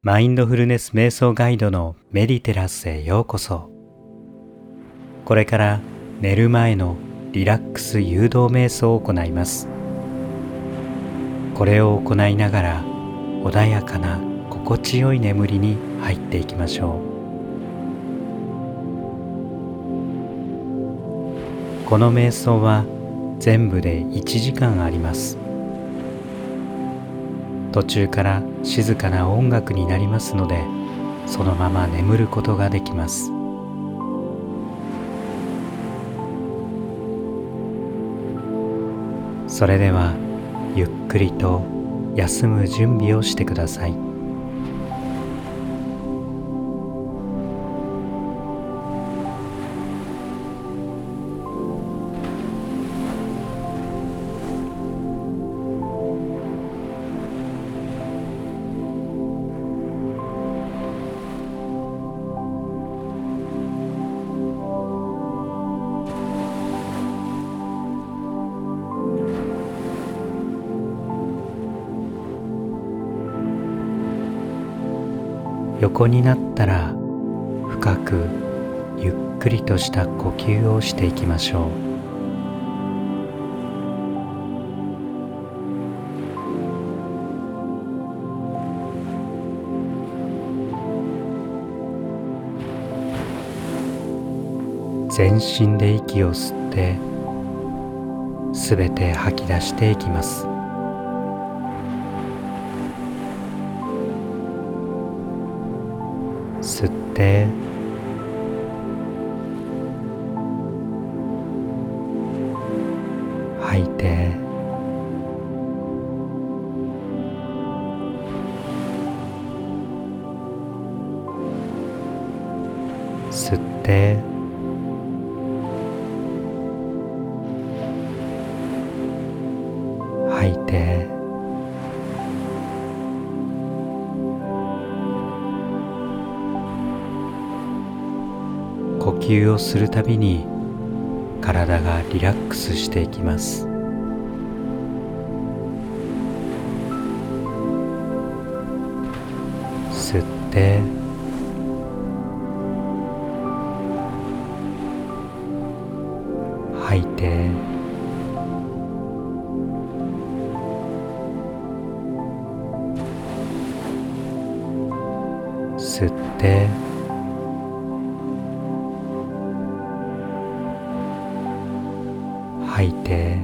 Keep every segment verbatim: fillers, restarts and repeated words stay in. マインドフルネス瞑想ガイドのメディテラスへようこそ。これから寝る前のリラックス誘導瞑想を行います。これを行いながら穏やかな心地よい眠りに入っていきましょう。この瞑想は全部でいちじかんあります。途中から静かな音楽になりますので、そのまま眠ることができます。それではゆっくりと休む準備をしてください。横になったら深くゆっくりとした呼吸をしていきましょう。全身で息を吸ってすべて吐き出していきます。吸って吐いて、吸って吐いて、呼吸をするたびに体がリラックスしていきます。吸って吐いて、吸って吐いて、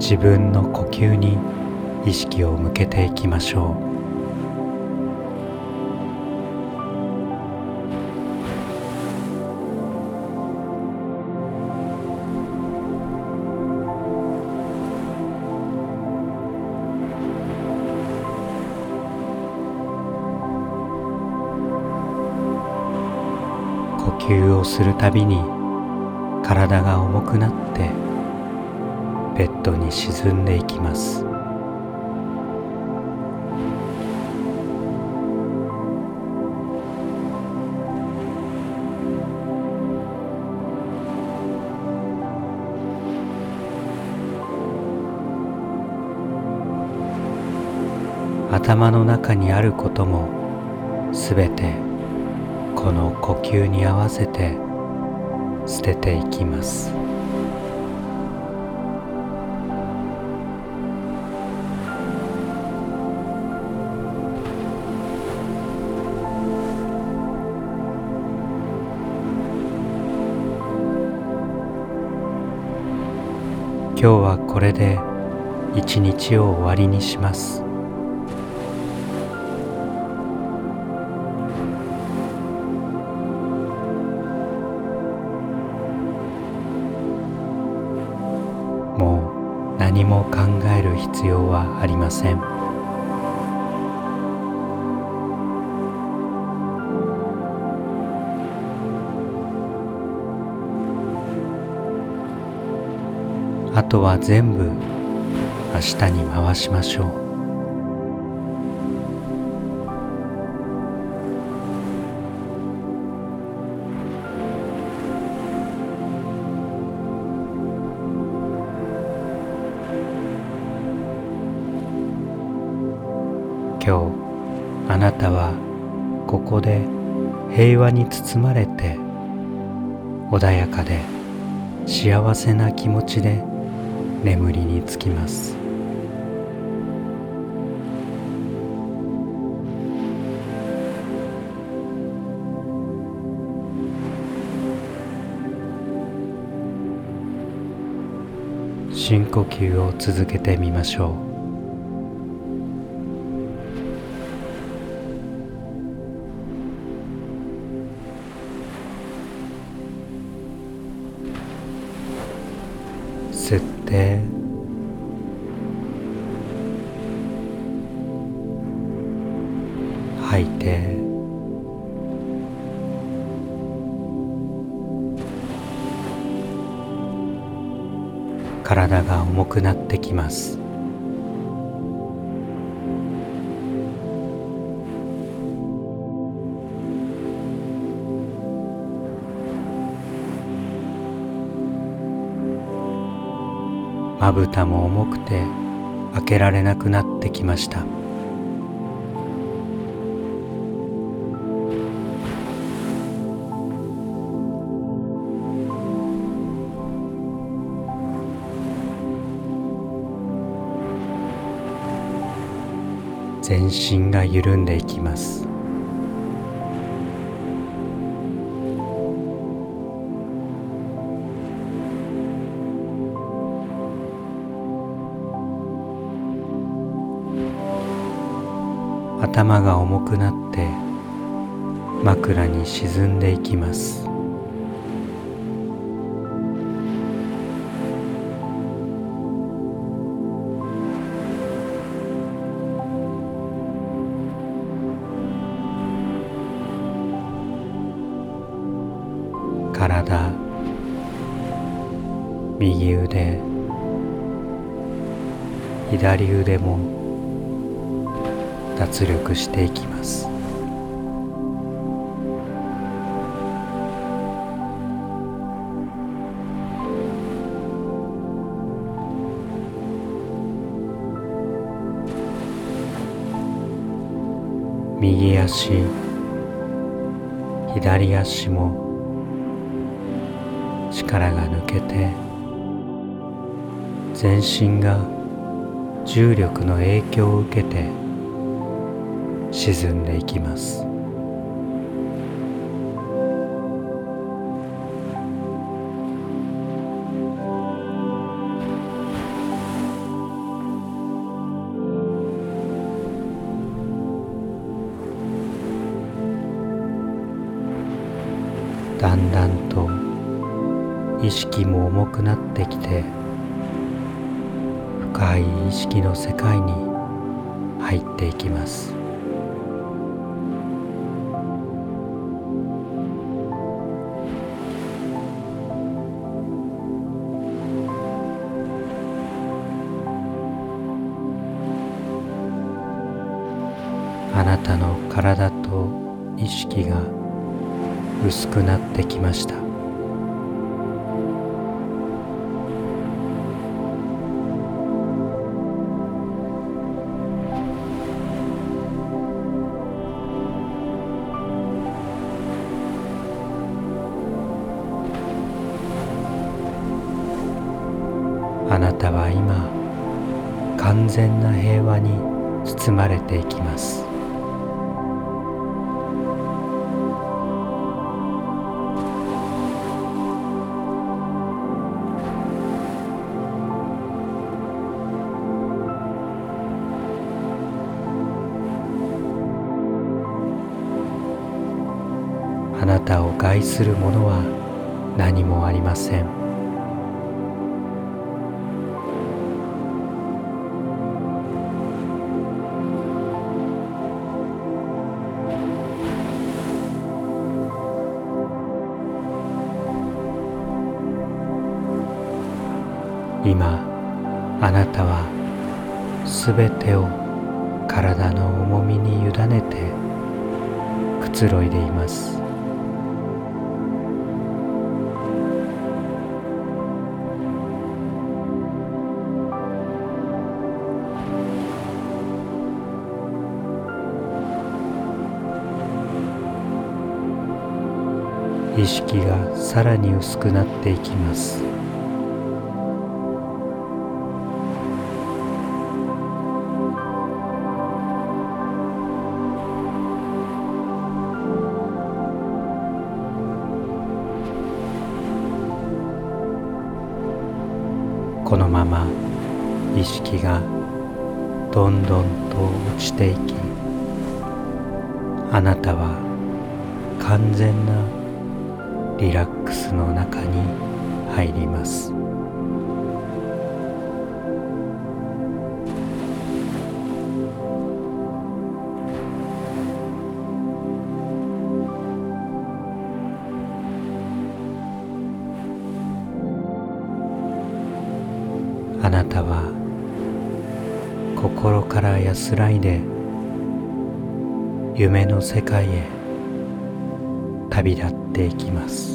自分の呼吸に意識を向けていきましょう。呼吸をするたびに体が重くなってベッドに沈んでいきます。頭の中にあることもすべてこの呼吸に合わせて捨てていきます。今日はこれで一日を終わりにします。何も考える必要はありません。あとは全部明日に回しましょう。今日あなたはここで平和に包まれて、穏やかで幸せな気持ちで眠りにつきます。深呼吸を続けてみましょう。吸って吐いて、体が重くなってきます。まぶたも重くて開けられなくなってきました。全身が緩んでいきます。頭が重くなって枕に沈んでいきます。体、右腕、左腕も脱力していきます。右足、左足も力が抜けて、全身が重力の影響を受けて沈んでいきます。だんだんと意識も重くなってきて、深い意識の世界に入っていきます。あなたの体と意識が薄くなってきました。あなたは今、完全な平和に包まれていきます。あなたを害するものは何もありません。今、あなたはすべてを体の重みに委ねてくつろいでいます。意識がさらに薄くなっていきます。このまま意識がどんどんと落ちていき、あなたは完全なリラックスの中に入ります。あなたは心から安らいで夢の世界へ旅立っていきます。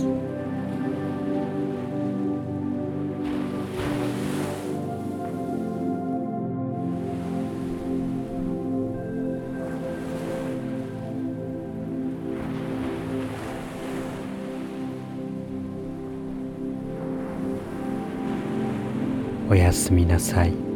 おやすみなさい。